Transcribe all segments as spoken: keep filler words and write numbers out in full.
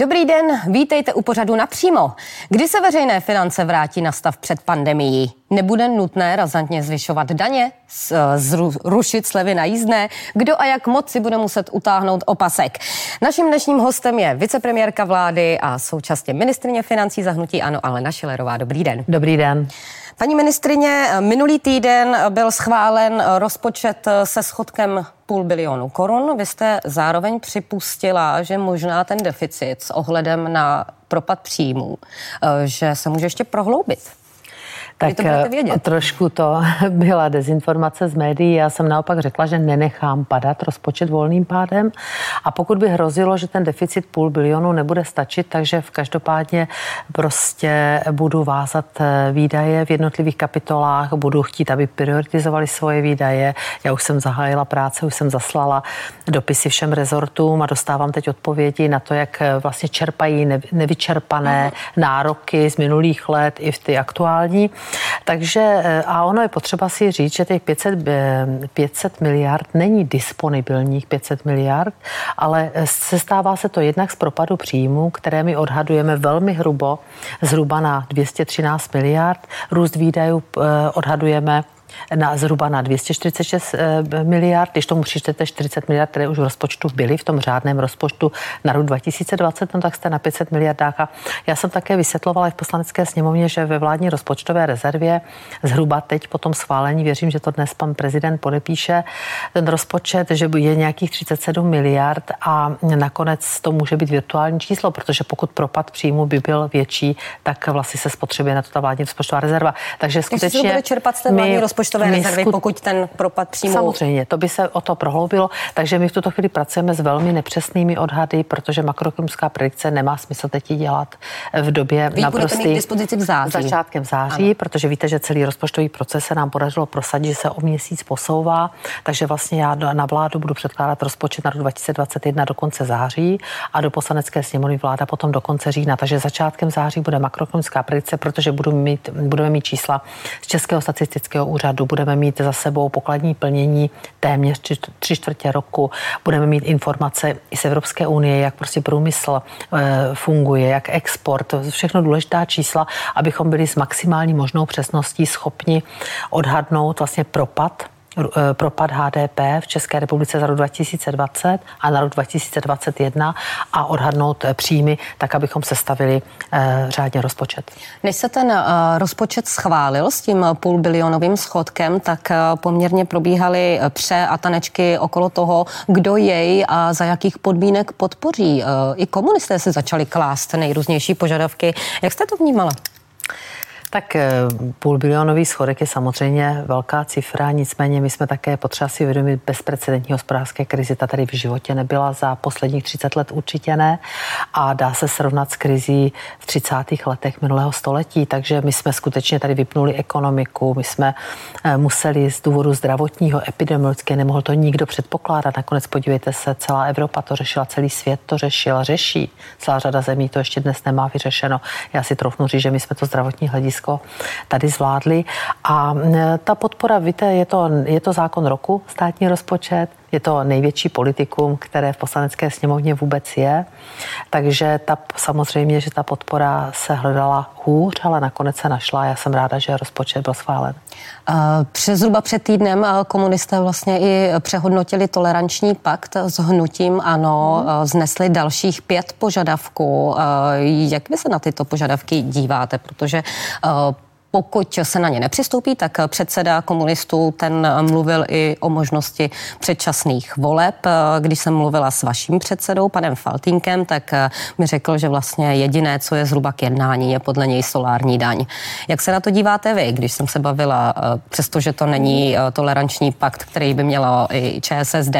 Dobrý den, vítejte u pořadu Napřímo. Kdy se veřejné finance vrátí na stav před pandemií? Nebude nutné razantně zvyšovat daně, zrušit slevy na jízdné? Kdo a jak moc si bude muset utáhnout opasek? Naším dnešním hostem je vicepremiérka vlády a současně ministryně financí za hnutí ANO Alena Schillerová. Dobrý den. Dobrý den. Paní ministrině, minulý týden byl schválen rozpočet se schodkem půl bilionu korun. Vy jste zároveň připustila, že možná ten deficit s ohledem na propad příjmů, že se může ještě prohloubit. Tak to trošku to byla dezinformace z médií. Já jsem naopak řekla, že nenechám padat rozpočet volným pádem. A pokud by hrozilo, že ten deficit půl bilionu nebude stačit, takže v každopádně prostě budu vázat výdaje v jednotlivých kapitolách, budu chtít, aby prioritizovali svoje výdaje. Já už jsem zahájila práce, už jsem zaslala dopisy všem rezortům a dostávám teď odpovědi na to, jak vlastně čerpají nevyčerpané nároky z minulých let i v ty aktuální. Takže a ono je potřeba si říct, že těch pět set, pět set miliard není disponibilních pět set miliard, ale sestává se to jednak z propadu příjmů, které my odhadujeme velmi hrubo, zhruba na dvě stě třináct miliard, růst výdajů odhadujeme na zhruba na dvě stě čtyřicet šest miliard, když tomu přičtete čtyřicet miliard, které už v rozpočtu byly, v tom řádném rozpočtu na rok dva tisíce dvacet, no tak jste na pět set miliardách. A já jsem také vysvětlovala i v poslanecké sněmovně, že ve vládní rozpočtové rezervě zhruba teď po tom schválení, věřím, že to dnes pan prezident podepíše, ten rozpočet, že je nějakých třicet sedm miliard a nakonec to může být virtuální číslo, protože pokud propad příjmu by byl větší, tak vlastně se spotřebuje na to ta vládní rozpočtová rezerva. Takže skutečně počtové rezervy, pokud ten propad příjmů. Samozřejmě, to by se o to prohloubilo, takže my v tuto chvíli pracujeme s velmi nepřesnými odhady, protože makroekonomická predikce nemá smysl teď ji dělat v době naprostý začátkem září, ano. Protože víte, že celý rozpočtový proces se nám podařilo prosadit, že se o měsíc posouvá, takže vlastně já na vládu budu předkládat rozpočet na rok dva tisíce dvacet jedna do konce září a do poslanecké sněmovny vláda potom do konce října, takže začátkem září bude makroekonomická predikce, protože budu mít, budeme mít čísla z Českého statistického úřadu. Budeme mít za sebou pokladní plnění téměř tři, tři čtvrtě roku. Budeme mít informace i z Evropské unie, jak prostě průmysl e, funguje, jak export, všechno důležitá čísla, abychom byli s maximální možnou přesností schopni odhadnout vlastně propad propad há dé pé v České republice za rok dva tisíce dvacet a na rok dva tisíce dvacet jedna a odhadnout příjmy, tak abychom sestavili eh, řádně rozpočet. Než se ten eh, rozpočet schválil s tím půlbilionovým schodkem, tak eh, poměrně probíhaly pře a tanečky okolo toho, kdo jej a za jakých podmínek podpoří. Eh, I komunisté se začali klást nejrůznější požadavky. Jak jste to vnímala? Tak půlbilionový schodek je samozřejmě velká cifra, nicméně my jsme také potřeba si uvědomit bezprecedentní hospodářské krizi, ta tady v životě nebyla za posledních třicet let určitě ne a dá se srovnat s krizí v třicátých letech minulého století, takže my jsme skutečně tady vypnuli ekonomiku, my jsme museli z důvodu zdravotního, epidemiologické, nemohl to nikdo předpokládat, nakonec podívejte se, celá Evropa to řešila, celý svět to řešila, řeší, celá řada zemí to ještě dnes nemá vyřešeno, já si troufnu říct, že my jsme to zdravotní hledisko tady zvládli. A ta podpora, víte, je to, je to zákon roku, státní rozpočet, je to největší politikum, které v poslanecké sněmovně vůbec je. Takže ta, samozřejmě, že ta podpora se hledala hůř, ale nakonec se našla. Já jsem ráda, že rozpočet byl schválen. Přes zhruba před týdnem komunisté vlastně i přehodnotili toleranční pakt s hnutím ANO, vznesli dalších pět požadavků. Jak vy se na tyto požadavky díváte? Protože pokud se na ně nepřistoupí, tak předseda komunistů, ten mluvil i o možnosti předčasných voleb. Když jsem mluvila s vaším předsedou, panem Faltýnkem, tak mi řekl, že vlastně jediné, co je zhruba k jednání, je podle něj solární daň. Jak se na to díváte vy, když jsem se bavila, přestože to není toleranční pakt, který by měla i ČSSD,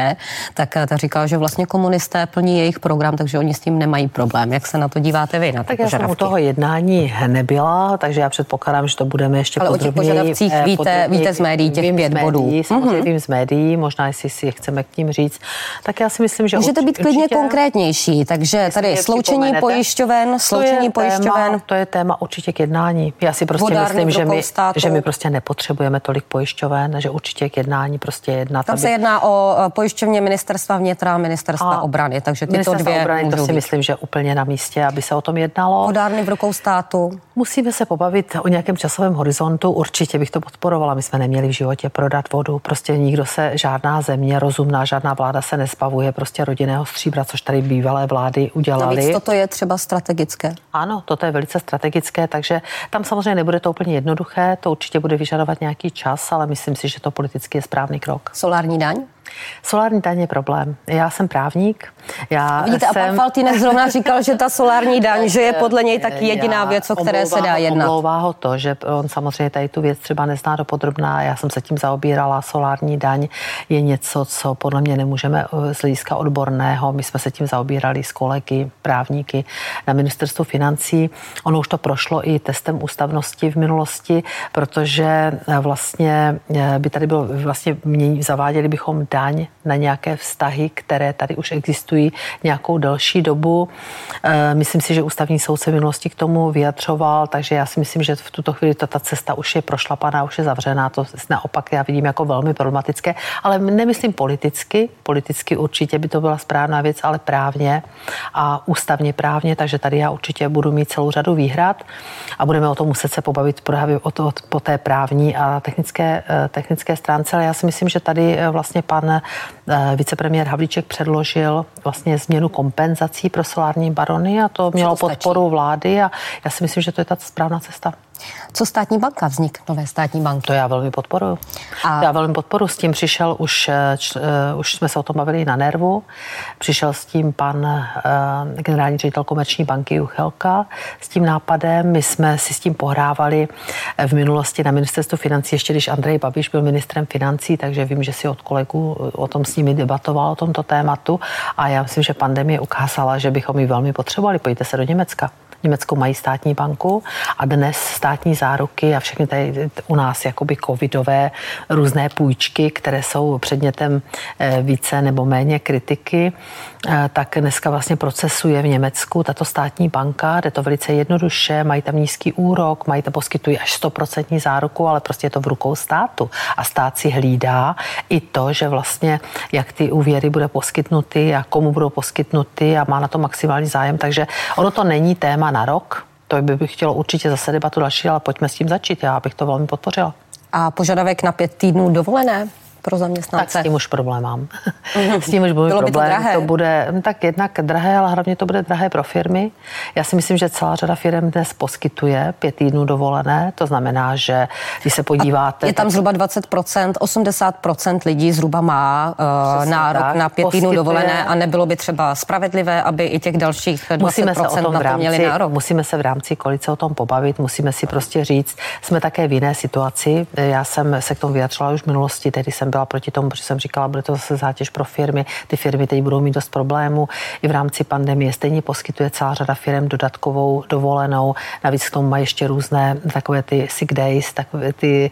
tak ta říkala, že vlastně komunisté plní jejich program, takže oni s tím nemají problém. Jak se na to díváte vy? Na tak já jsem u toho jednání nebyla, takže já předpokládám, že to budeme ještě ale podrobněji. Ale o těch požadavcích eh, víte, víte z médií těch pět bodů. Samozřejmě vím z médií, možná jestli si je chceme k ním říct. Tak já si myslím, že můžete urč- být klidně určitě konkrétnější, takže tady sloučení pojišťoven, sloučení pojišťoven. To je téma určitě k jednání. Já si prostě Vodárný myslím, že my, že my prostě nepotřebujeme tolik pojišťoven, že určitě k jednání prostě jednat. Tam aby... se jedná o pojišťovně ministerstva vnitra a ministerstva a obrany, takže tyto dvě obrany, to si myslím, že úplně na místě, aby se o tom jednalo. Vodárny v rukou státu. Musíme se pobavit o nějakém časovém horizontu, určitě bych to podporovala. My jsme neměli v životě prodat vodu, prostě nikdo se, žádná země rozumná, žádná vláda se nezbavuje prostě rodinného stříbra, což tady bývalé vlády udělaly. Navíc toto je třeba strategické. Ano, toto je velice strategické, takže tam samozřejmě nebude to úplně jednoduché, to určitě bude vyžadovat nějaký čas, ale myslím si, že to politicky je správný krok. Solární daň? Solární daň je problém. Já jsem právník. Já vidíte, jsem... a pan Faltýnek zrovna říkal, že ta solární daň, že je podle něj taky jediná věc, o které omlouvá, se dá jednat. Omlouvá ho to, že on samozřejmě tady tu věc třeba nezná dopodrobná. Já jsem se tím zaobírala. Solární daň je něco, co podle mě nemůžeme z hlediska odborného. My jsme se tím zaobírali s kolegy, právníky na ministerstvu financí. Ono už to prošlo i testem ústavnosti v minulosti, protože vlastně by tady bylo, vlastně mění, zaváděli bychom daň na nějaké vztahy, které tady už existují nějakou delší dobu. Myslím si, že ústavní soud se v minulosti k tomu vyjadřoval, takže já si myslím, že v tuto chvíli to, ta cesta už je prošlapaná, už je zavřená, to naopak já vidím jako velmi problematické, ale nemyslím politicky, politicky určitě by to byla správná věc, ale právně a ústavně právně, takže tady já určitě budu mít celou řadu výhrad a budeme o tom muset se pobavit právě o to, po té právní a technické, technické stránce, ale já si myslím, že tady vlastně pan vicepremiér Havlíček předložil vlastně změnu kompenzací pro solární barony a to mělo to podporu vlády a já si myslím, že to je ta správná cesta. Co státní banka? Vznik nové státní banky? To já velmi podporuji. A... Já velmi podporuji. S tím přišel už, č, uh, už jsme se o tom bavili na Nervu, přišel s tím pan uh, generální ředitel Komerční banky Juchelka s tím nápadem. My jsme si s tím pohrávali v minulosti na ministerstvu financí, ještě když Andrej Babiš byl ministrem financí, takže vím, že si od kolegů o tom s nimi debatoval, o tomto tématu a já myslím, že pandemie ukázala, že bychom ji velmi potřebovali. Pojďte se do Německa. Německo mají státní banku a dnes státní záruky a všechny tady u nás jakoby covidové různé půjčky, které jsou předmětem více nebo méně kritiky, tak dneska vlastně procesuje v Německu tato státní banka, jde to velice jednoduše, mají tam nízký úrok, mají tam poskytují až sto procent záruku, ale prostě je to v rukou státu a stát si hlídá i to, že vlastně jak ty úvěry bude poskytnuty a komu budou poskytnuty a má na to maximální zájem, takže ono to není téma na rok, to by bych chtělo určitě zase debatu další, ale pojďme s tím začít, já bych to velmi podpořila. A požadavek na pět týdnů dovolené pro zaměstnance? Tak s tím už problém mám. S tím už bude problém. By to, to bude tak jednak drahé, ale hlavně to bude drahé pro firmy. Já si myslím, že celá řada firm dnes poskytuje pět týdnů dovolené, to znamená, že když se podíváte... A je tam tak... zhruba dvacet procent, osmdesát procent lidí zhruba má uh, nárok tak, na pět poskytuje... týdnů dovolené a nebylo by třeba spravedlivé, aby i těch dalších dvacet procent musíme se o tom na to rámci, měli nárok. Musíme se v rámci koalice o tom pobavit, musíme si prostě říct, jsme také v jiné situaci. Já jsem se k tomu vyjadřila už v minulosti, tehdy jsem byla proti tomu, protože jsem říkala, bude to zase zátěž pro firmy. Ty firmy teď budou mít dost problémů. I v rámci pandemie stejně poskytuje celá řada firm dodatkovou dovolenou. Navíc k tomu mají ještě různé takové ty sick days, takové ty,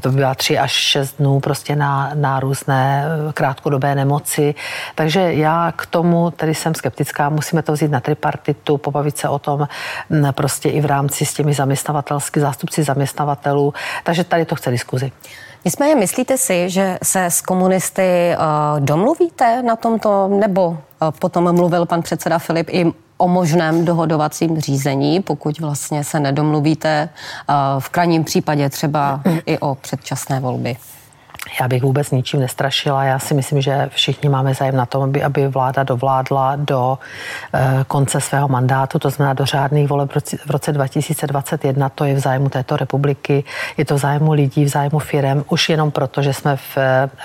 to byla tři až šest dnů prostě na, na různé krátkodobé nemoci. Takže já k tomu tady jsem skeptická. Musíme to vzít na tripartitu, pobavit se o tom prostě i v rámci s těmi zaměstnavatelsky, zástupci zaměstnavatelů. Takže tady to chce diskuzi. Nicméně, myslíte si, že se s komunisty uh, domluvíte na tomto, nebo uh, potom mluvil pan předseda Filip i o možném dohodovacím řízení, pokud vlastně se nedomluvíte uh, v krajním případě třeba i o předčasné volby? Já bych vůbec ničím nestrašila. Já si myslím, že všichni máme zájem na tom, aby, aby vláda dovládla do e, konce svého mandátu, to znamená do řádných voleb v roce dva tisíce dvacet jedna. To je v zájmu této republiky, je to v zájmu lidí, v zájmu firem, už jenom proto, že jsme v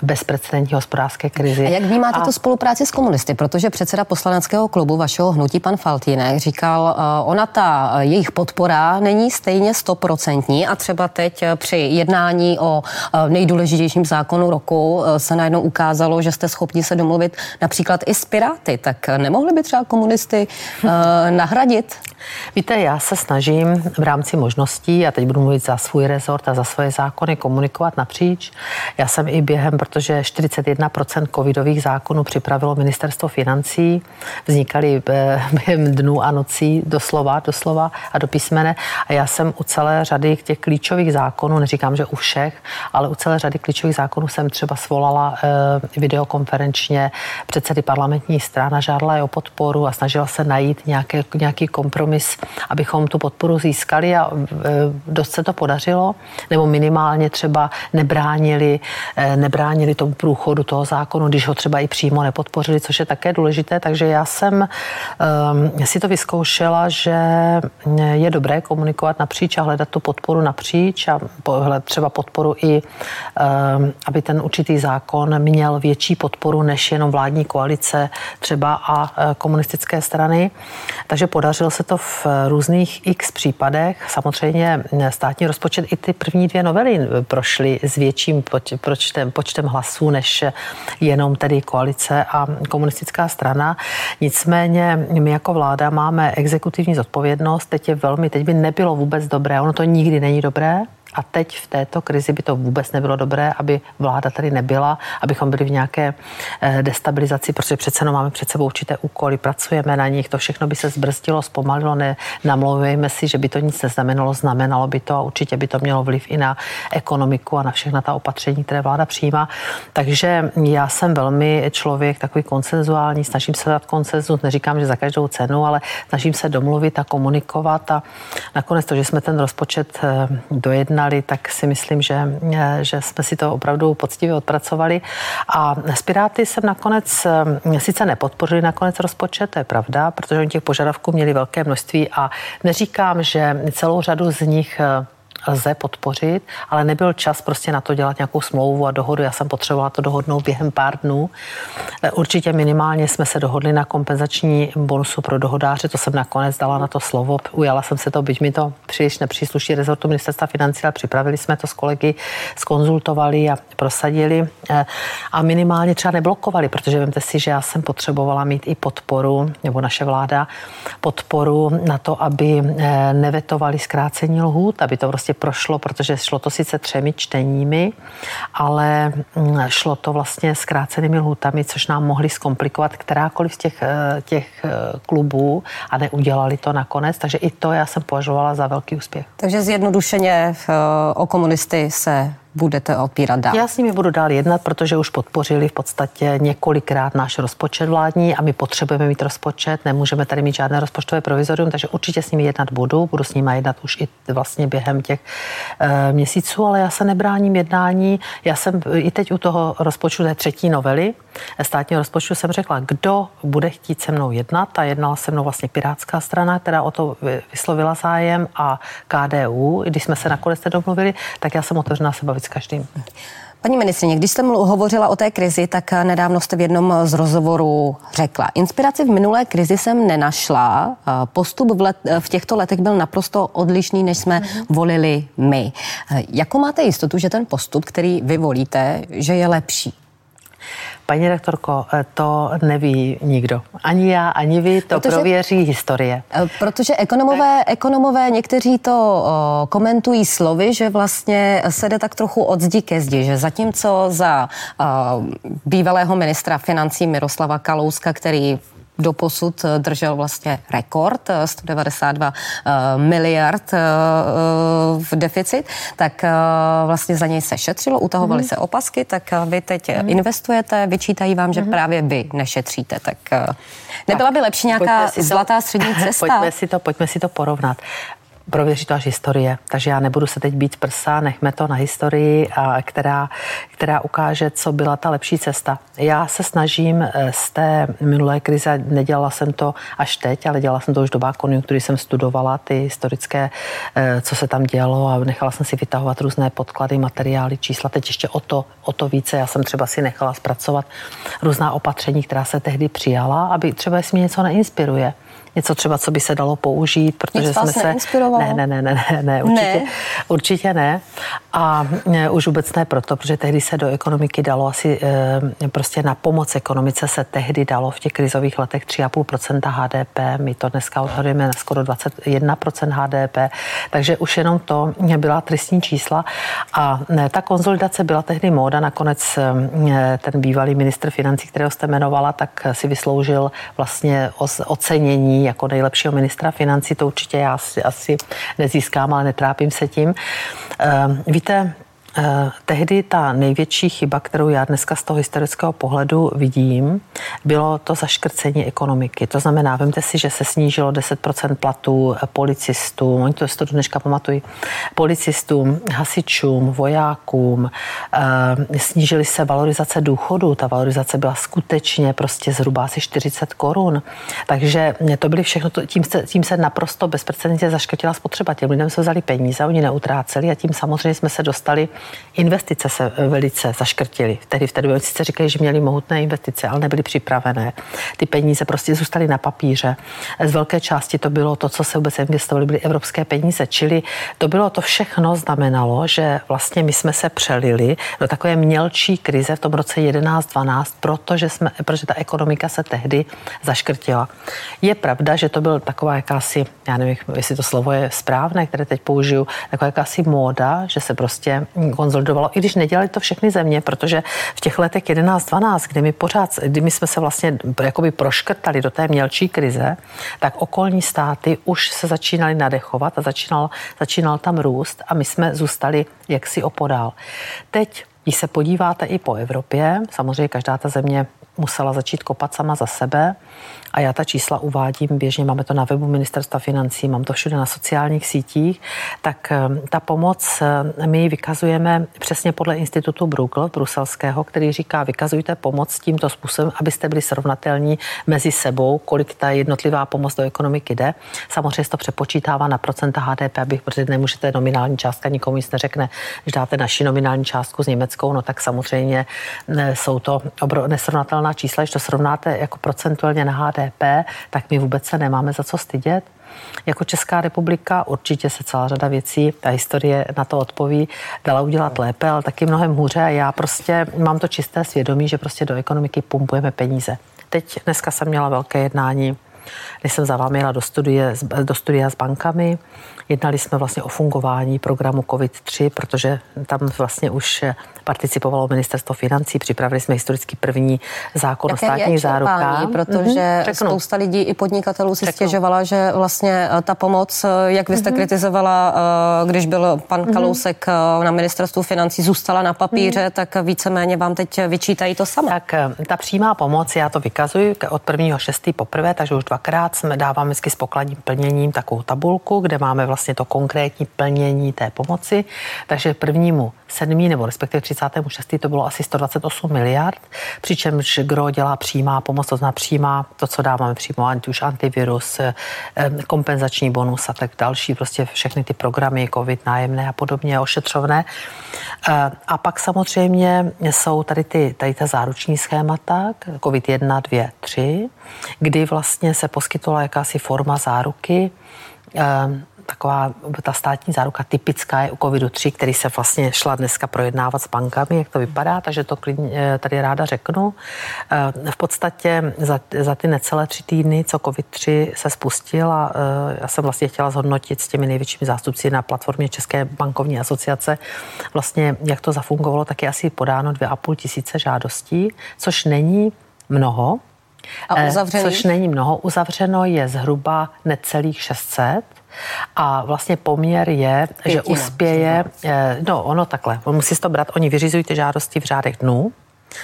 bezprecedentní hospodářské krizi. A jak vnímáte a... tu spolupráci s komunisty? Protože předseda poslaneckého klubu vašeho hnutí, pan Faltýnek, říkal, ona ta jejich podpora není stejně stoprocentní a třeba teď při jednání o nejdůležitějším záležitosti zákonu roku se najednou ukázalo, že jste schopni se domluvit například i s Piráty, tak nemohli by třeba komunisty uh, nahradit? Víte, já se snažím v rámci možností, a teď budu mluvit za svůj rezort a za svoje zákony, komunikovat napříč. Já jsem i během, protože čtyřicet jedna procent covidových zákonů připravilo ministerstvo financí, vznikaly během dnů a nocí doslova, doslova a do písmene. A já jsem u celé řady těch klíčových zákonů, neříkám, že u všech, ale u celé řady klíčových zákonů jsem třeba svolala videokonferenčně předsedy parlamentní strany, žádala je o podporu a snažila se najít nějaké, nějaký kompromis, abychom tu podporu získali a dost se to podařilo, nebo minimálně třeba nebránili, nebránili tomu průchodu toho zákonu, když ho třeba i přímo nepodpořili, což je také důležité. Takže já jsem si to vyzkoušela, že je dobré komunikovat napříč a hledat tu podporu napříč a třeba podporu i, aby ten určitý zákon měl větší podporu než jenom vládní koalice třeba a komunistické strany. Takže podařilo se to v různých x případech. Samozřejmě státní rozpočet, i ty první dvě novely prošly s větším počtem, počtem hlasů než jenom tedy koalice a komunistická strana. Nicméně my jako vláda máme exekutivní zodpovědnost. Teď je velmi, teď by nebylo vůbec dobré, ono to nikdy není dobré, a teď v této krizi by to vůbec nebylo dobré, aby vláda tady nebyla, abychom byli v nějaké destabilizaci, protože přece no máme před sebou určité úkoly, pracujeme na nich, to všechno by se zbrzdilo, zpomalilo, ne, namlouvejme si, že by to nic neznamenalo, znamenalo by to a určitě by to mělo vliv i na ekonomiku a na všechna ta opatření, které vláda přijímá. Takže já jsem velmi člověk takový konsenzuální, snažím se dát konsenzus, neříkám, že za každou cenu, ale snažím se domluvit a komunikovat a nakonec to, že jsme ten rozpočet dojednali, tak si myslím, že, že jsme si to opravdu poctivě odpracovali. A s Piráty jsem nakonec, sice nepodpořili nakonec rozpočet, to je pravda, protože oni těch požadavků měli velké množství a neříkám, že celou řadu z nich lze podpořit, ale nebyl čas prostě na to dělat nějakou smlouvu a dohodu. Já jsem potřebovala to dohodnout během pár dnů. Určitě minimálně jsme se dohodli na kompenzační bonusu pro dohodáře, to jsem nakonec dala na to slovo. Ujala jsem se to, byť mi to příliš nepřísluší rezortu ministerstva financí, ale připravili jsme to s kolegy, zkonzultovali a prosadili a minimálně třeba neblokovali, protože vemte si, že já jsem potřebovala mít i podporu, nebo naše vláda, podporu na to, aby nevetovali zkrácení lhůt, aby to prostě prošlo, protože šlo to sice třemi čteními, ale šlo to vlastně zkrácenými lhůtami, což nám mohli zkomplikovat kterákoliv z těch, těch klubů a neudělali to nakonec, takže i to já jsem považovala za velký úspěch. Takže zjednodušeně o komunisty se budete opírat dál. Já s nimi budu dál jednat, protože už podpořili v podstatě několikrát náš rozpočet vládní a my potřebujeme mít rozpočet, nemůžeme tady mít žádné rozpočtové provizorium, takže určitě s nimi jednat budu, budu s nimi jednat už i vlastně během těch e, měsíců, ale já se nebráním jednání. Já jsem i teď u toho rozpočtu té třetí novely státního rozpočtu jsem řekla, kdo bude chtít se mnou jednat a jednala se mnou vlastně Pirátská strana, která o to vyslovila zájem a K D U, když jsme se nakonec domluvili, tak já jsem otevřená se bavit s každým. Paní ministrině, když jste hovořila o té krizi, tak nedávno jste v jednom z rozhovorů řekla. Inspiraci v minulé krizi jsem nenašla. Postup v, let, v těchto letech byl naprosto odlišný, než jsme mm-hmm. volili my. Jakou máte jistotu, že ten postup, který vy volíte, že je lepší? Paní rektorko, to neví nikdo. Ani já, ani vy, to protože, prověří historie. Protože ekonomové, ekonomové někteří to o, komentují slovy, že vlastně se jde tak trochu od zdi ke zdi, že zatímco za o, bývalého ministra financí Miroslava Kalouska, který doposud držel vlastně rekord sto devadesát dva miliard v deficit, tak vlastně za něj se šetřilo, utahovaly mm-hmm. se opasky, tak vy teď mm-hmm. investujete, vyčítají vám, že mm-hmm. právě vy nešetříte, tak nebyla by lepší nějaká zlatá střední cesta? Pojďme si to, pojďme si to porovnat. Prověří to až historie, takže já nebudu se teď bít prsa, nechme to na historii, která, která ukáže, co byla ta lepší cesta. Já se snažím z té minulé krize, nedělala jsem to až teď, ale dělala jsem to už doba konjunktury, jsem studovala ty historické, co se tam dělo a nechala jsem si vytahovat různé podklady, materiály, čísla, teď ještě o to, o to více. Já jsem třeba si nechala zpracovat různá opatření, která se tehdy přijala, aby třeba jestli mě něco neinspiruje. něco třeba, co by se dalo použít, protože nic jsme vás se ne, ne, ne, ne, ne, ne, určitě, ne. určitě ne. A ne, už vůbec ne proto, protože tehdy se do ekonomiky dalo asi e, prostě na pomoc ekonomice se tehdy dalo v těch krizových letech tři celá pět procenta H D P. My to dneska odhadujeme na skoro dvacet jedna procent H D P, takže už jenom to byla tristní čísla a ne, ta konzolidace byla tehdy móda. Nakonec e, ten bývalý ministr financí, kterého jste jmenovala, tak si vysloužil vlastně ocenění jako nejlepšího ministra financí. To určitě já asi, asi nezískám, ale netrápím se tím. Víte, tehdy ta největší chyba, kterou já dneska z toho historického pohledu vidím, bylo to zaškrcení ekonomiky. To znamená, vemte si, že se snížilo deset procent platů policistům, oni to si to dneška pamatují, policistům, hasičům, vojákům, snížily se valorizace důchodu, ta valorizace byla skutečně prostě zhruba asi čtyřicet korun, takže to byly všechno, tím se, tím se naprosto bezprecedentně zaškrtila spotřeba, těm lidem se vzali peníze, oni neutráceli a tím samozřejmě jsme se dostali. Investice se velice zaškrtily. Tehdy v té době sice říkají, že měli mohutné investice, ale nebyly připravené. Ty peníze prostě zůstaly na papíře. Z velké části to bylo to, co se vůbec investovali, byly evropské peníze. Čili to bylo to všechno znamenalo, že vlastně my jsme se přelili do takové mělčí krize v tom roce jedenáct dvanáct, protože, jsme, protože ta ekonomika se tehdy zaškrtila. Je pravda, že to byl taková jakási, já nevím, jestli to slovo je správné, které teď použiju, taková jakási móda, že se prostě konzolidovalo, i když nedělali to všechny země, protože v těch letech jedenáct dvanáct, kdy my pořád, kdy my jsme se vlastně jakoby proškrtali do té mělčí krize, tak okolní státy už se začínaly nadechovat a začínal, začínal tam růst a my jsme zůstali jaksi opodál. Teď, když se podíváte i po Evropě, samozřejmě každá ta země musela začít kopat sama za sebe a já ta čísla uvádím běžně, máme to na webu Ministerstva financí, mám to všude na sociálních sítích, tak ta pomoc my vykazujeme přesně podle institutu Bruegel bruselského, který říká, vykazujte pomoc tímto způsobem, abyste byli srovnatelní mezi sebou, kolik ta jednotlivá pomoc do ekonomiky jde. Samozřejmě se to přepočítává na procenta H D P, abych, protože nemůžete nominální částka, nikomu nic neřekne, když dáte naši nominální částku s německou, no tak samozřejmě jsou to obro, nesrovnatelná čísla, když to srovnáte jako procentuálně na H D P, tak my vůbec se nemáme za co stydět. Jako Česká republika určitě se celá řada věcí, ta historie na to odpoví, dala udělat lépe, ale taky mnohem hůře a já prostě mám to čisté svědomí, že prostě do ekonomiky pumpujeme peníze. Teď dneska jsem měla velké jednání, když jsem za vámi jela do, studie, do studia s bankami. Jednali jsme vlastně o fungování programu COVID tři, protože tam vlastně už participovalo Ministerstvo financí, připravili jsme historicky první zákon o státních zárukách. Protože mm-hmm. spousta lidí i podnikatelů si Řeknu. stěžovala, že vlastně ta pomoc, jak vy jste mm-hmm. kritizovala, když byl pan mm-hmm. Kalousek na Ministerstvu financí, zůstala na papíře, mm-hmm. tak víceméně vám teď vyčítají to samé. Tak ta přímá pomoc, já to vykazuji od prvního šestého poprvé, takže už dvakrát jsme dáváme vždycky s pokladním plněním takovou tabulku, kde máme vlastně vlastně to konkrétní plnění té pomoci. Takže prvnímu sedmí nebo respektive třicátému šestému to bylo asi sto dvacet osm miliard, přičemž kdo dělá přímá pomoc, to znamená přímá, to, co dáváme přímo, ať už antivirus, kompenzační bonus a tak další, prostě všechny ty programy, COVID, nájemné a podobně, ošetřovné. A pak samozřejmě jsou tady, ty, tady ta záruční schémata, COVID jedna, dva, tři, kdy vlastně se poskytovala jakási forma záruky, taková ta státní záruka typická je u COVID tři, který se vlastně šla dneska projednávat s bankami, jak to vypadá, takže to klidně tady ráda řeknu. V podstatě za, za ty necelé tři týdny, co COVID tři se spustil a já jsem vlastně chtěla zhodnotit s těmi největšími zástupci na platformě České bankovní asociace, vlastně jak to zafungovalo, tak je asi podáno dvě a půl tisíce žádostí, což není mnoho. A uzavřený? Což není mnoho. Uzavřeno je zhruba necelých šest set. A vlastně poměr je, Pětina, že uspěje, no ono takhle, musí to brát, oni vyřizují ty žádosti v řádech dnů,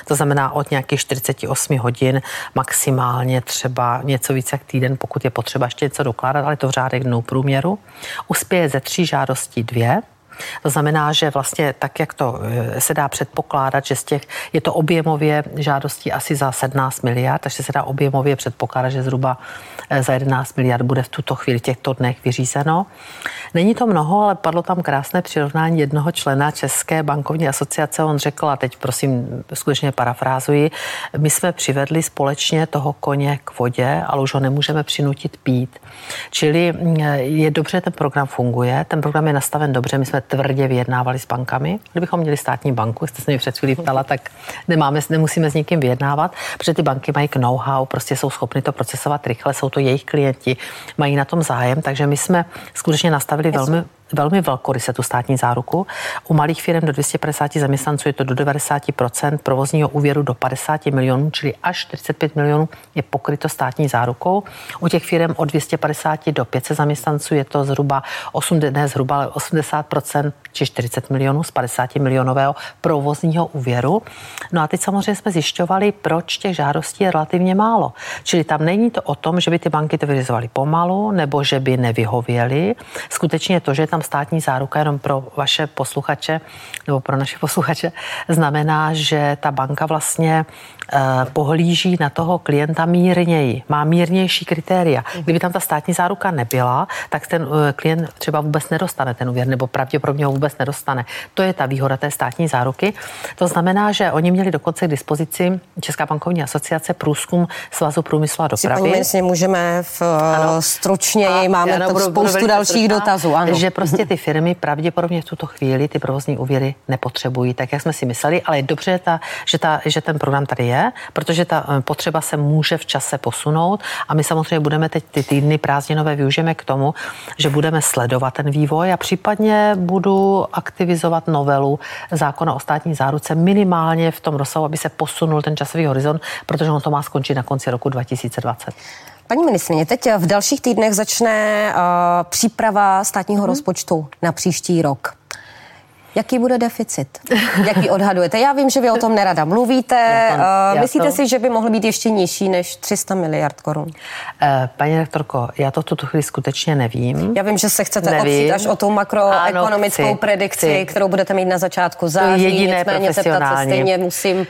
to znamená od nějakých čtyřicet osm hodin, maximálně třeba něco víc jak týden, pokud je potřeba ještě něco dokládat, ale to v řádech dnů průměru. Uspěje ze tří žádostí dvě, To znamená, že vlastně tak, jak to se dá předpokládat, že z těch, je to objemově žádostí asi za sedmnáct miliard, takže se dá objemově předpokládat, že zhruba za jedenáct miliard bude v tuto chvíli těchto dnech vyřízeno. Není to mnoho, ale padlo tam krásné přirovnání jednoho člena České bankovní asociace. On řekl, a teď prosím, skutečně parafrázuji, my jsme přivedli společně toho koně k vodě, ale už ho nemůžeme přinutit pít. Čili je dobře, ten program funguje, ten program je nastaven dobře, my jsme tvrdě vyjednávali s bankami. Kdybychom měli státní banku, jste se mě před chvílí ptala, tak nemáme, nemusíme s nikým vyjednávat, protože ty banky mají know-how, prostě jsou schopny to procesovat rychle, jsou to jejich klienti, mají na tom zájem, takže my jsme skutečně nastavili velmi velmi velkoryse tu státní záruku. U malých firm do dvě stě padesát zaměstnanců je to do devadesát procent provozního úvěru do padesát milionů, čili až čtyřicet pět milionů je pokryto státní zárukou. U těch firm od dvě stě padesát do pět set zaměstnanců je to zhruba osm, ne zhruba, ale osmdesát procent, či čtyřicet milionů z padesátimilionového provozního úvěru. No a teď samozřejmě jsme zjišťovali, proč těch žádostí je relativně málo. Čili tam není to o tom, že by ty banky to vyřizovaly pomalu, nebo že by nevyhověly. Skutečně to, že tam státní záruka, jenom pro vaše posluchače nebo pro naše posluchače, znamená, že ta banka vlastně eh, pohlíží na toho klienta mírněji, má mírnější kritéria. Kdyby tam ta státní záruka nebyla, tak ten eh, klient třeba vůbec nedostane ten úvěr, nebo pravděpodobně ho vůbec nedostane. To je ta výhoda té státní záruky. To znamená, že oni měli dokonce k dispozici, Česká bankovní asociace, průzkum Svazu průmyslu a dopravy. Připadně si můžeme v, stručněji, máme to spoustu dalších dotazů. Ano. Že prostě ty firmy pravděpodobně v tuto chvíli ty provozní úvěry nepotřebují, tak jak jsme si mysleli, ale je dobře, ta, že, ta, že ten program tady je, protože ta potřeba se může v čase posunout a my samozřejmě budeme teď ty týdny prázdninové využijeme k tomu, že budeme sledovat ten vývoj a případně budu aktivizovat novelu zákona o státní záruce minimálně v tom rozsahu, aby se posunul ten časový horizont, protože on to má skončit na konci roku dva tisíce dvacet. Paní ministrině, teď v dalších týdnech začne uh, příprava státního hmm. rozpočtu na příští rok. Jaký bude deficit? Jaký odhadujete? Já vím, že vy o tom nerada mluvíte. To, uh, myslíte to... si, že by mohl být ještě nižší než tři sta miliard korun? Uh, paní rektorko, já to v tuto chvíli skutečně nevím. Já vím, že se chcete nevím. opřít až o tu makroekonomickou ano, chci, predikci, chci. kterou budete mít na začátku září. To jediné nicméně profesionální. Se ptat, stejně musím...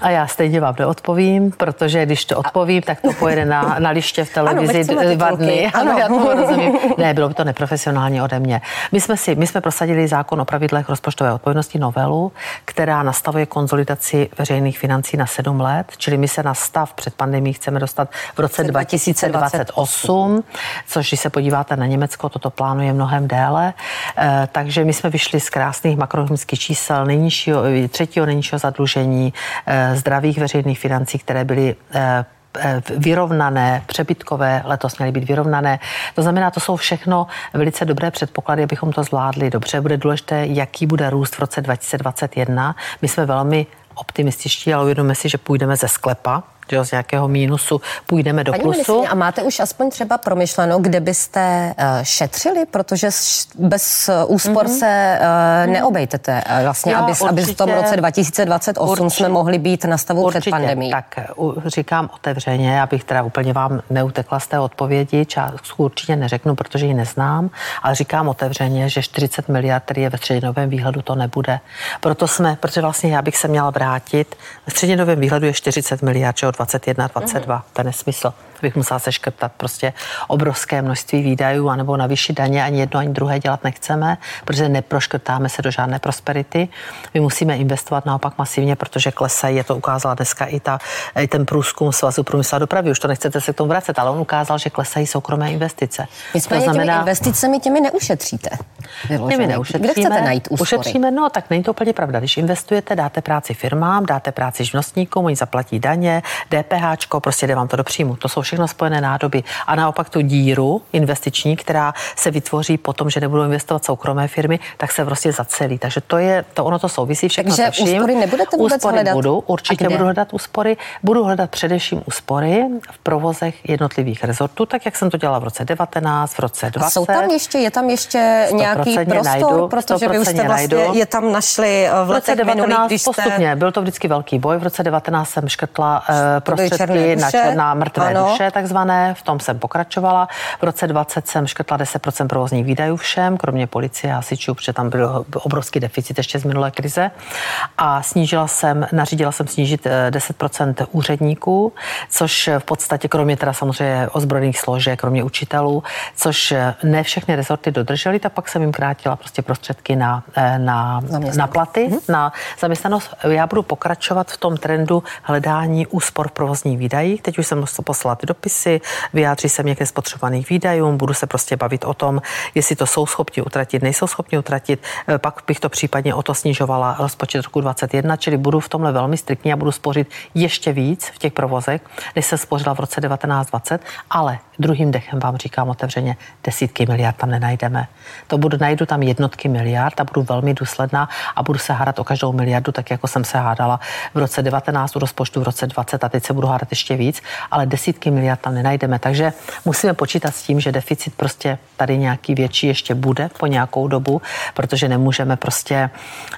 A já stejně vám neodpovím, protože když to odpovím, tak to pojede na, na liště v televizi ano, dva dny. Ano, ano, já tomu rozumím. Ne, bylo by to neprofesionálně ode mě. My jsme, si, my jsme prosadili zákon o pravidlech rozpočtové odpovědnosti, novelu, která nastavuje konsolidaci veřejných financí na sedm let, čili my se na stav před pandemií chceme dostat v roce dva tisíce dvacet osm, což když se podíváte na Německo, toto plánuje mnohem déle. E, takže my jsme vyšli z krásných makroekonomických čísel, nejnižšího, třetího nejnižšího zadlužení, e, zdravých veřejných financí, které byly vyrovnané, přebytkové, letos měly být vyrovnané. To znamená, to jsou všechno velice dobré předpoklady, abychom to zvládli dobře. Bude důležité, jaký bude růst v roce dva tisíce dvacet jedna. My jsme velmi optimističtí, ale uvědomíme si, že půjdeme ze sklepa, že z nějakého mínusu půjdeme do Pani plusu. Ministrině, a máte už aspoň třeba promyšleno, kde byste šetřili, protože bez úspor mm-hmm. se neobejdete. Vlastně, aby, určitě, aby v tom roce dva tisíce dvacet osm určitě, jsme mohli být na stavu určitě, před pandemií. Tak říkám otevřeně, abych teda úplně vám neutekla z té odpovědi, částku určitě neřeknu, protože ji neznám, ale říkám otevřeně, že čtyřicet miliard, který je ve střednědobém výhledu, to nebude. Proto jsme, protože vlastně já bych se měla vrátit, ve střednědobém výhledu je čtyřicet miliard, že dvacet jedna dvacet dva, mm-hmm. to je nesmysl. Bych musela seškrtat prostě obrovské množství výdajů, anebo navýšit daně, ani jedno, ani druhé dělat nechceme, protože neproškrtáme se do žádné prosperity. My musíme investovat naopak masivně, protože klesají, je to ukázala dneska i, ta, i ten průzkum Svazu průmyslu a dopravy, už to nechcete se k tomu vracet, ale on ukázal, že klesají soukromé investice. Nicméně znamená, těmi investicemi těmi neušetříte. Těmi neušetříme. Kde chcete najít úspory? Ušetříme, no tak není to úplně pravda. Když investujete, dáte práci firmám, dáte práci živnostníkům, oni zaplatí daně, DPHčko, prostě jde vám to do příjmu. To jsou všechno spojené nádoby. A naopak tu díru investiční, která se vytvoří potom, že nebudou investovat soukromé firmy, tak se prostě zacelí. Takže to je, to ono to souvisí všechno se vším. Takže úspory nebudete vůbec úspory hledat? Budu, určitě budu hledat úspory. Budu hledat především úspory v provozech jednotlivých rezortů, tak jak jsem to dělala v roce devatenáct, v roce dvacet. A jsou tam ještě, je tam ještě nějaký prostor, najdu, protože vy už jste vlastně najdu. je tam našli v letech minulých, když jste... postupně, byl to vždycky velký boj. V roce devatenáct jsem škrtla uh, prostředky na, na mrtvé duše. vše takzvané, v tom jsem pokračovala. V roce dvacet jsem škrtla deset procent provozních výdajů všem, kromě policie a hasičů, protože tam byl obrovský deficit ještě z minulé krize. A snížila jsem, nařídila jsem snížit deset procent úředníků, což v podstatě kromě teda samozřejmě ozbrojených složek, kromě učitelů, což ne všechny rezorty dodržely, tak pak jsem jim krátila prostě prostředky na, na, na platy, mm-hmm. na zaměstnanost. Já budu pokračovat v tom trendu hledání úspor v provozních výdajích. Teď už jsem musela poslat dopisy, vyjádří se mě ke spotřebovaných výdajům, budu se prostě bavit o tom, jestli to jsou schopni utratit, nejsou schopni utratit, pak bych to případně o to snižovala rozpočet roku dvacet jedna, čili budu v tomhle velmi striktní a budu spořit ještě víc v těch provozech, než jsem spořila v roce devatenáct dvacet, ale druhým dechem vám říkám otevřeně, desítky miliard tam nenajdeme. To budu, najdu tam jednotky miliard a budu velmi důsledná a budu se hádat o každou miliardu, tak jako jsem se hádala v roce devatenáct u rozpočtu, v roce dvacet a teď se budu hádat ještě víc, ale desítky miliard tam nenajdeme, takže musíme počítat s tím, že deficit prostě tady nějaký větší ještě bude po nějakou dobu, protože nemůžeme prostě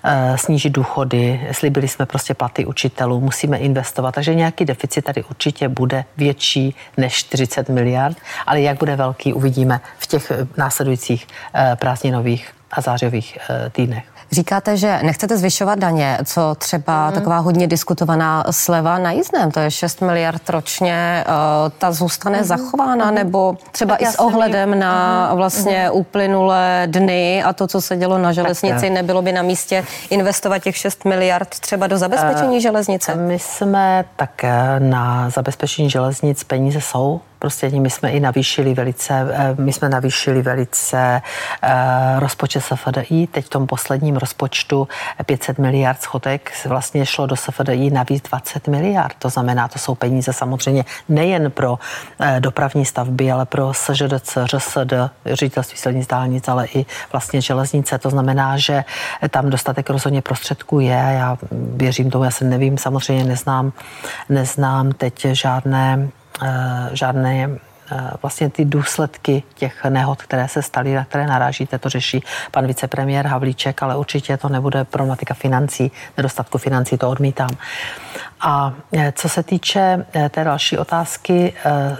e, snížit důchody, slíbili jsme prostě platy učitelů, musíme investovat, takže nějaký deficit tady určitě bude větší než čtyřicet miliard, ale jak bude velký, uvidíme v těch následujících e, prázdninových a zářijových e, týdnech. Říkáte, že nechcete zvyšovat daně, co třeba mm. taková hodně diskutovaná sleva na jízdném, to je šest miliard ročně, ta zůstane mm. zachována, mm. nebo třeba tak i s ohledem jí... na mm. vlastně mm. uplynulé dny a to, co se dělo na železnici, tak, nebylo by na místě investovat těch šest miliard třeba do zabezpečení uh, železnice? My jsme také na zabezpečení železnic, peníze jsou. Prostě my jsme i navýšili velice, my jsme navýšili velice rozpočet S F D I. Teď v tom posledním rozpočtu pět set miliard schodek vlastně šlo do S F D I navíc dvacet miliard. To znamená, to jsou peníze samozřejmě nejen pro dopravní stavby, ale pro S Ž D C, Ž S D, ředitelství silnic dálnic, ale i vlastně železnice. To znamená, že tam dostatek rozhodně prostředků je. Já věřím tomu, já se nevím, samozřejmě neznám, neznám teď žádné žádné vlastně ty důsledky těch nehod, které se staly, na které narážíte, to řeší pan vicepremiér Havlíček, ale určitě to nebude problematika financí, nedostatku financí, to odmítám. A co se týče té další otázky,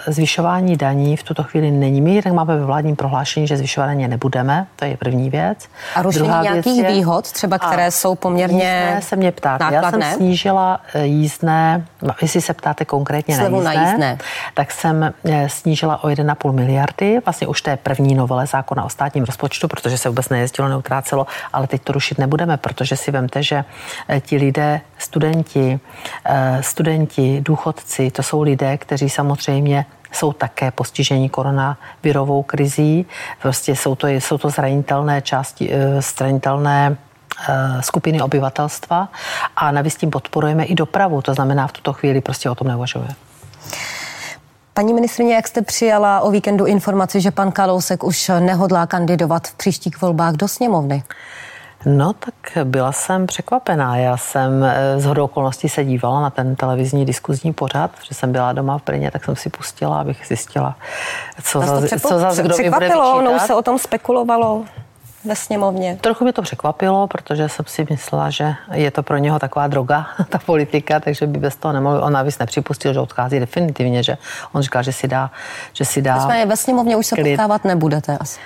zvyšování daní v tuto chvíli není. My tak máme ve vládním prohlášení, že zvyšování nebudeme, to je první věc. A rušení nějakých je, výhod, třeba které jsou poměrně se mě ptáte. Já jsem snížila jízdné, jestli se ptáte konkrétně na jízdné, na jízdné, tak jsem snížila o jedna celá pět miliardy, vlastně už té první novele zákona o státním rozpočtu, protože se vůbec nejezdilo, neutrácelo, ale teď to rušit nebudeme, protože si vemte, že ti lidé, studenti, studenti, důchodci, to jsou lidé, kteří samozřejmě jsou také postiženi koronavirovou krizí. Prostě jsou to, jsou to zranitelné části, zranitelné skupiny obyvatelstva a navíc tím podporujeme i dopravu. To znamená, v tuto chvíli prostě o tom neuvažujeme. Paní ministryně, jak jste přijala o víkendu informaci, že pan Kalousek už nehodlá kandidovat v příštích volbách do sněmovny? No tak byla jsem překvapená. Já jsem shodou okolností se dívala na ten televizní diskuzní pořad, protože jsem byla doma v Brně, tak jsem si pustila, abych zjistila, co zase přepo- kdo mi bude vyčítat. Ono už se o tom spekulovalo ve sněmovně. Trochu mě to překvapilo, protože jsem si myslela, že je to pro něho taková droga, ta politika, takže by bez toho nemohl. On navíc nepřipustil, že odchází definitivně, že on říkal, že si dá, že si dá. Nicméně ve sněmovně už se potkávat nebudete asi.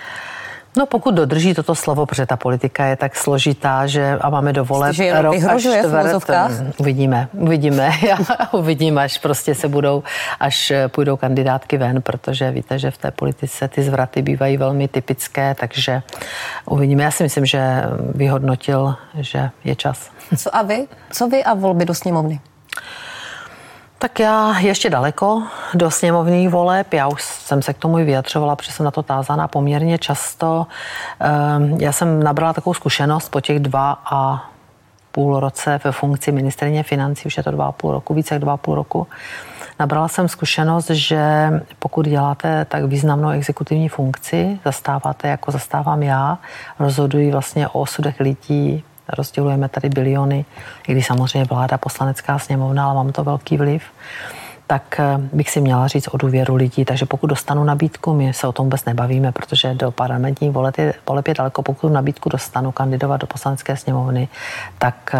No pokud dodrží toto slovo, protože ta politika je tak složitá, že a máme dovolit rok až čtvrt. Uvidíme, uvidíme. Já uvidím, až prostě se budou, až půjdou kandidátky ven, protože víte, že v té politice ty zvraty bývají velmi typické, takže uvidíme. Já si myslím, že vyhodnotil, že je čas. Co a vy? Co vy a volby do sněmovny? Tak já ještě daleko do sněmovních voleb, já už jsem se k tomu i vyjadřovala, protože jsem na to tázaná poměrně často. Já jsem nabrala takovou zkušenost po těch dva a půl roce ve funkci ministryně financí, už je to dva a půl roku, více jak dva a půl roku. Nabrala jsem zkušenost, že pokud děláte tak významnou exekutivní funkci, zastáváte, jako zastávám já, rozhodují vlastně o osudech lidí, rozdělujeme tady biliony, i když samozřejmě vláda, poslanecká sněmovna, ale mám to velký vliv, tak bych si měla říct o důvěru lidí. Takže pokud dostanu nabídku, my se o tom vůbec nebavíme, protože do parlamentní voleb je, voleb je daleko, pokud nabídku dostanu kandidovat do poslanecké sněmovny, tak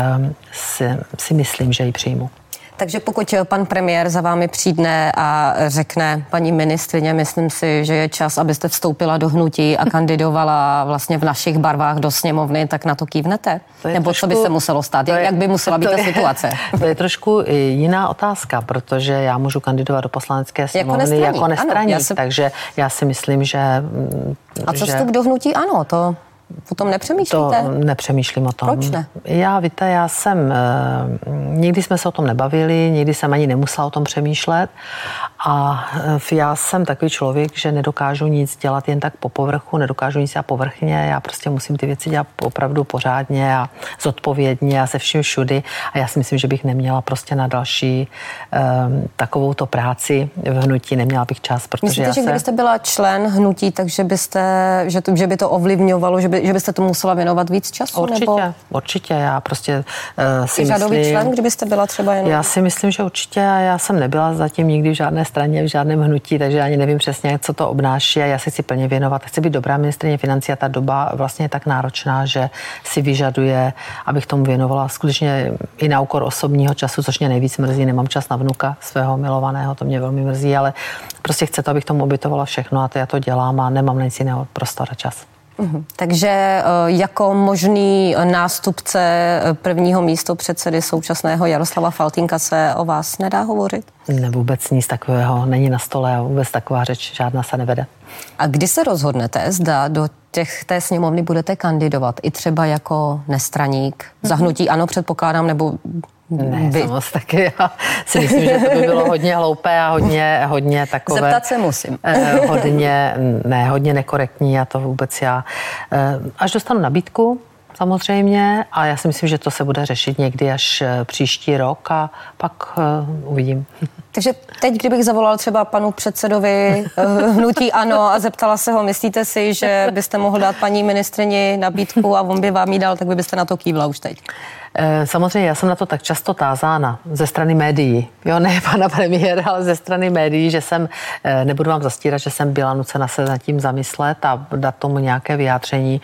si, si myslím, že ji přijmu. Takže pokud pan premiér za vámi přijde a řekne, paní ministrině, myslím si, že je čas, abyste vstoupila do hnutí a kandidovala vlastně v našich barvách do sněmovny, tak na to kývnete? To Nebo trošku, co by se muselo stát? Jak, je, jak by musela být ta je, situace? To je trošku jiná otázka, protože já můžu kandidovat do poslanecké sněmovny jako nestraník, jako nestraník ano, já si... takže já si myslím, že... A co že... vstup do hnutí? Ano, to... Potom nepřemýšlíte? To nepřemýšlím o tom. Proč ne? Já, víte, já jsem, nikdy jsme se o tom nebavili, nikdy jsem ani nemusela o tom přemýšlet a já jsem takový člověk, že nedokážu nic dělat jen tak po povrchu, nedokážu nic dělat povrchně, já prostě musím ty věci dělat opravdu pořádně a zodpovědně a se vším všudy a já si myslím, že bych neměla prostě na další takovouto práci v hnutí, neměla bych čas, protože Myslíte, já že se... kdybyste byla člen hnutí, takže byste, že, to, že by to ovlivňovalo, že by Že byste to musela věnovat víc času? Určitě, nebo... určitě. Já prostě uh, si řadový myslím... člen, kdybyste byla třeba jenom... Já si myslím, že určitě. Já jsem nebyla zatím nikdy v žádné straně, v žádném hnutí, takže ani nevím přesně, co to obnáší a já se chci plně věnovat. Chci být dobrá ministryně financí a ta doba vlastně je tak náročná, že si vyžaduje, abych tomu věnovala skutečně i na úkor osobního času, což mě nejvíc mrzí. Nemám čas na vnuka svého milovaného, to mě velmi mrzí, ale prostě chce to, abych tomu obětovala všechno a to já to dělám a nemám na nic jiného prostor a čas. Takže jako možný nástupce prvního místopředsedy současného Jaroslava Faltýnka se o vás nedá hovořit? Ne, vůbec nic takového není na stole, vůbec taková řeč žádná se nevede. A kdy se rozhodnete, zda do těch té sněmovny budete kandidovat i třeba jako nestraník? Za hnutí ano, předpokládám, nebo... Ne, samozřejmě taky já si myslím, že to by bylo hodně hloupé a hodně, hodně takové... Zeptat se musím. Eh, hodně, ne, hodně nekorektní a to vůbec já. Eh, až dostanu nabídku, samozřejmě, a já si myslím, že to se bude řešit někdy až příští rok a pak uh, uvidím. Takže teď, kdybych zavolal třeba panu předsedovi hnutí ANO a zeptala se ho, myslíte si, že byste mohl dát paní ministrini nabídku a on by vám ji dal, tak by byste na to kývla už teď? Samozřejmě, já jsem na to tak často tázána ze strany médií. Jo, ne pana premiéra, ale ze strany médií, že jsem, nebudu vám zastírat, že jsem byla nucena se nad tím zamyslet a dát tomu nějaké vyjádření.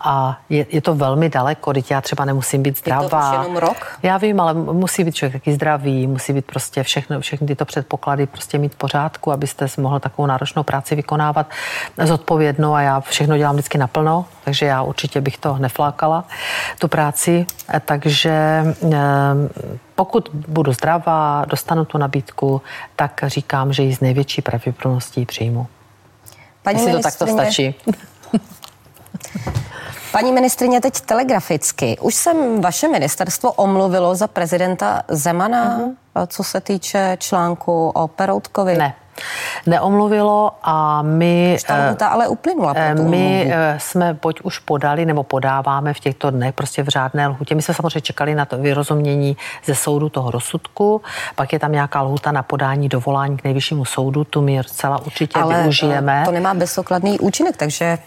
A je, je to velmi daleko, teď já třeba nemusím být zdravá. Je to už jenom rok? Já vím, ale musí být člověk taky zdravý, musí být prostě všechno, všechny tyto předpoklady prostě mít v pořádku, abyste mohli takovou náročnou práci vykonávat zodpovědnou a já všechno dělám vždycky naplno, takže já určitě bych to neflákala, tu práci, takže že pokud budu zdravá, dostanu tu nabídku, tak říkám, že ji z největší pravděpodobností přijmu. Paní Jestli ministrině, to takto stačí. Paní ministrině, teď telegraficky. Už jsem vaše ministerstvo omluvilo za prezidenta Zemana, uh-huh. co se týče článku o Peroutkovi. Ne. Neomluvilo a my... Ta ale uplynula potom. My jsme buď už podali, nebo podáváme v těchto dnech prostě v řádné lhutě. My jsme samozřejmě čekali na to vyrozumění ze soudu toho rozsudku, pak je tam nějaká lhuta na podání dovolání k nejvyššímu soudu, tu my celá určitě ale využijeme. Ale to nemá bezodkladný účinek, takže...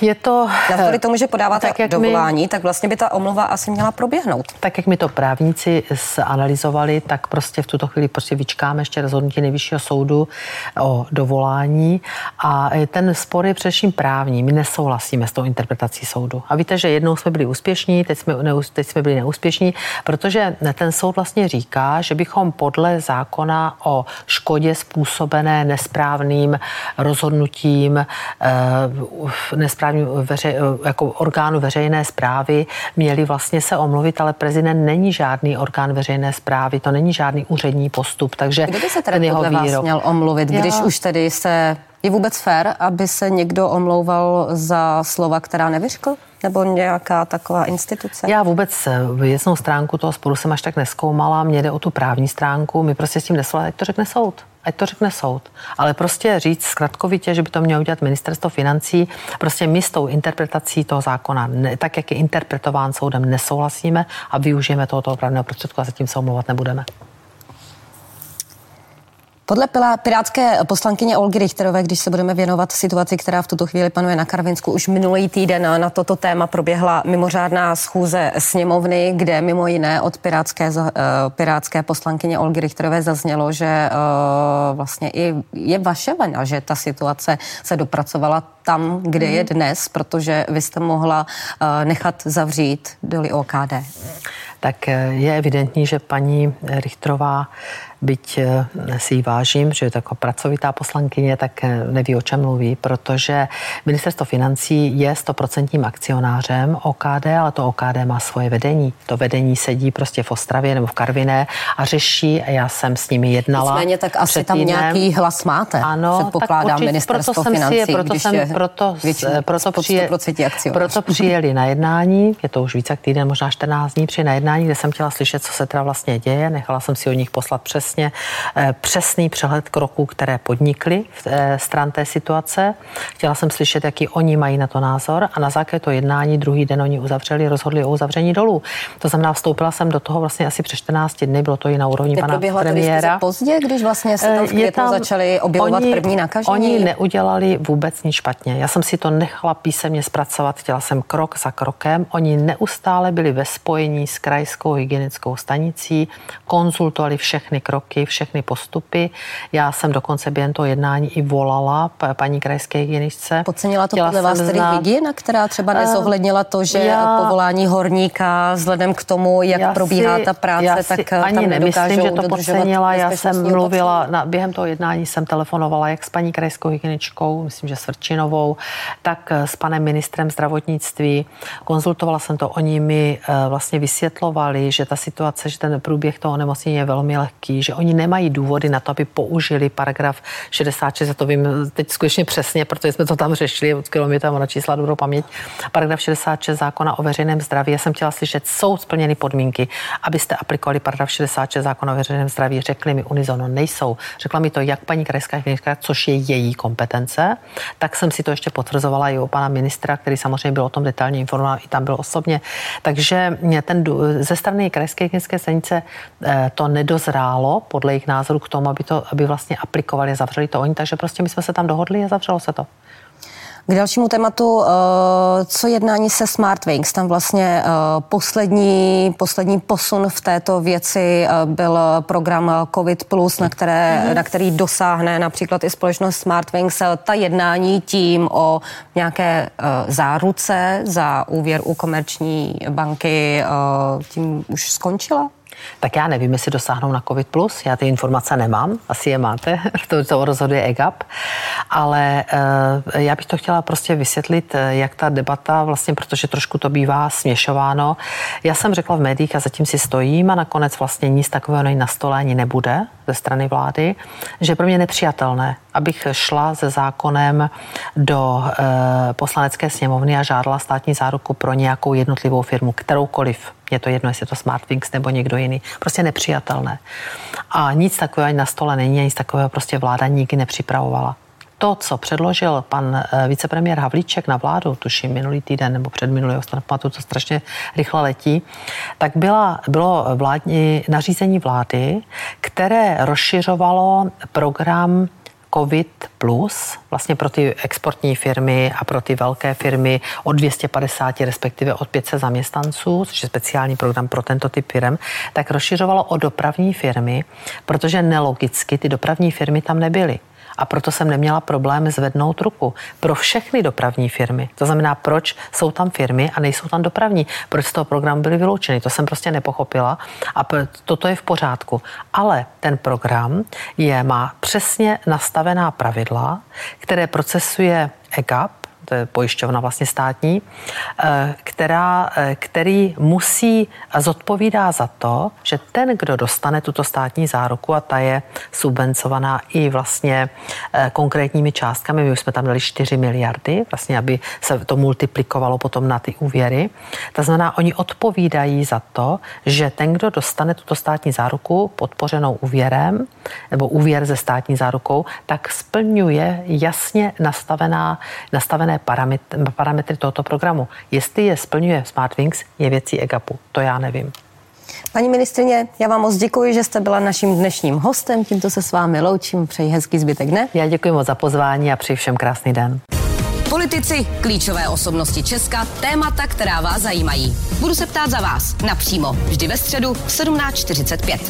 Je to... Navzdory tomu, že podáváte tak, jak dovolání, my, tak vlastně by ta omluva asi měla proběhnout. Tak, jak mi to právníci zanalizovali, tak prostě v tuto chvíli prostě vyčkáme ještě rozhodnutí nejvyššího soudu o dovolání a ten spor je především právní. My nesouhlasíme s tou interpretací soudu. A víte, že jednou jsme byli úspěšní, teď jsme, neús, teď jsme byli neúspěšní, protože ten soud vlastně říká, že bychom podle zákona o škodě způsobené nesprávným rozhodnutím uh, nesprávním veře, jako orgánu veřejné správy měli vlastně se omluvit, ale prezident není žádný orgán veřejné správy, to není žádný úřední postup, takže Kdy by se teda ten jeho podle výrok... vás měl omluvit, Já... když už tedy se... Je vůbec fér, aby se někdo omlouval za slova, která nevyřkl? Nebo nějaká taková instituce? Já vůbec věcnou stránku toho sporu jsem až tak nezkoumala, mě jde o tu právní stránku, my prostě s tím nesouhlasíme, jak to řekne soud. Ať to řekne soud. Ale prostě říct zkratkovitě, že by to mělo udělat ministerstvo financí, prostě my s tou interpretací toho zákona, ne, tak jak je interpretován soudem, nesouhlasíme a využijeme tohoto právního prostředku a zatím se omlouvat nebudeme. Podle pirátské poslankyně Olgy Richterové, když se budeme věnovat situaci, která v tuto chvíli panuje na Karvinsku, už minulý týden na toto téma proběhla mimořádná schůze sněmovny, kde mimo jiné od pirátské, pirátské poslankyně Olgy Richterové zaznělo, že vlastně i je vaše vina, že ta situace se dopracovala tam, kde je dnes, protože vy jste mohla nechat zavřít doly O K D. tak je evidentní, že paní Richterová, byť si ji vážím, že je to jako pracovitá poslankyně, tak neví, o čem mluví, protože ministerstvo financí je stoprocentním akcionářem O K D, ale to O K D má svoje vedení. To vedení sedí prostě v Ostravě nebo v Karviné a řeší, a já jsem s nimi jednala. Nicméně tak asi tam nějaký hlas máte, ano, předpokládám, ministerstvo financí, když je většinou pod sto procent akcionář. Proto přijeli na jednání, je to už více jak týden, možná čtrnáct dní, přijeli na jednání, kde jsem chtěla slyšet, co se teda vlastně děje, nechala jsem si od nich poslat přes přesný přehled kroků, které podnikly stran té situace. Chtěla jsem slyšet, jaký oni mají na to názor, a na základě toho jednání druhý den oni uzavřeli, rozhodli o uzavření dolů. To znamená, vstoupila jsem do toho vlastně asi před čtrnácti dny, bylo to i na úrovni teď pana proběhla premiéra. To pozdě, když vlastně se tam v květnu začali objevovat oni, první nakažení? Oni neudělali vůbec nic špatně. Já jsem si to nechala písemně zpracovat, chtěla jsem krok za krokem. Oni neustále byli ve spojení s krajskou hygienickou stanicí, konzultovali všechny kroky, všechny postupy. Já jsem dokonce během toho jednání i volala paní krajské hygieničce. Podcenila to podle vás tedy hygiena, která třeba nezohlednila to, že já, povolání horníka vzhledem k tomu, jak probíhá si, ta práce, tak tam ani nemyslím, že to podcenila. Já jsem mluvila, na, během toho jednání jsem telefonovala jak s paní krajskou hygieničkou, myslím, že Svrčinovou, tak s panem ministrem zdravotnictví. Konzultovala jsem to, oni mi vlastně vysvětlovali, že ta situace, že ten průběh toho onemocnění je velmi lehký, že oni nemají důvody na to, aby použili paragraf šedesát šest, já to vím teď skutečně přesně, protože jsme to tam řešili, od kilometra na čísla dobrou paměť, paragraf šedesát šest zákona o veřejném zdraví. Já jsem chtěla slyšet, jsou splněny podmínky, abyste aplikovali paragraf šedesát šest zákona o veřejném zdraví. Řekli mi unisono, nejsou. Řekla mi to jak paní krajská hygienička, což je její kompetence, tak jsem si to ještě potvrzovala i u pana ministra, který samozřejmě byl o tom detailně informován, i tam byl osobně. Takže ten, ze strany krajské hygienické stanice to nedozrálo podle jejich názoru k tomu, aby to, aby vlastně aplikovali a zavřeli to oni, takže prostě my jsme se tam dohodli a zavřelo se to. K dalšímu tématu, co jednání se Smartwings, tam vlastně poslední, poslední posun v této věci byl program COVID Plus, na, které, na který dosáhne například i společnost Smartwings. Ta jednání tím o nějaké záruce za úvěr u komerční banky tím už skončila? Tak já nevím, jestli dosáhnou na COVID plus, já ty informace nemám, asi je máte, to, to rozhoduje E G A P, ale e, já bych to chtěla prostě vysvětlit, jak ta debata vlastně, protože trošku to bývá směšováno. Já jsem řekla v médiích a zatím si stojím a nakonec vlastně nic takového na stole ani nebude ze strany vlády, že je pro mě nepřijatelné, abych šla se zákonem do e, poslanecké sněmovny a žádala státní záruku pro nějakou jednotlivou firmu, kteroukoliv. Je to jedno, jestli je to Smartwings nebo někdo jiný. Prostě nepřijatelné. A nic takového ani na stole není a nic takového prostě vláda nikdy nepřipravovala. To, co předložil pan vicepremiér Havlíček na vládu, tuším minulý týden nebo předminulý, to strašně rychle letí, tak byla, bylo vládní, nařízení vlády, které rozšiřovalo program COVID plus vlastně pro ty exportní firmy a pro ty velké firmy od dvě stě padesát, respektive od pět set zaměstnanců, což je speciální program pro tento typ firm, tak rozšiřovalo o dopravní firmy, protože nelogicky ty dopravní firmy tam nebyly. A proto jsem neměla problém zvednout ruku pro všechny dopravní firmy. To znamená, proč jsou tam firmy a nejsou tam dopravní, proč z toho programu byly vyloučeny. To jsem prostě nepochopila a toto je v pořádku. Ale ten program je, má přesně nastavená pravidla, které procesuje E G A P, to je pojišťovna vlastně státní, která, který musí a zodpovídá za to, že ten, kdo dostane tuto státní záruku, a ta je subvencovaná i vlastně konkrétními částkami, my už jsme tam dali čtyři miliardy, vlastně, aby se to multiplikovalo potom na ty úvěry. To znamená, oni odpovídají za to, že ten, kdo dostane tuto státní záruku podpořenou úvěrem, nebo úvěr ze státní zárukou, tak splňuje jasně nastavená, nastavené Parametry, parametry tohoto programu. Jestli je splňuje Smartwings, je věcí E G A P u. To já nevím. Paní ministrině, já vám moc děkuji, že jste byla naším dnešním hostem. Tímto se s vámi loučím. Přeji hezký zbytek dne. Já děkuji moc za pozvání a přeji všem krásný den. Politici, klíčové osobnosti Česka, témata, která vás zajímají. Budu se ptát za vás napřímo vždy ve středu v sedmnáct čtyřicet pět.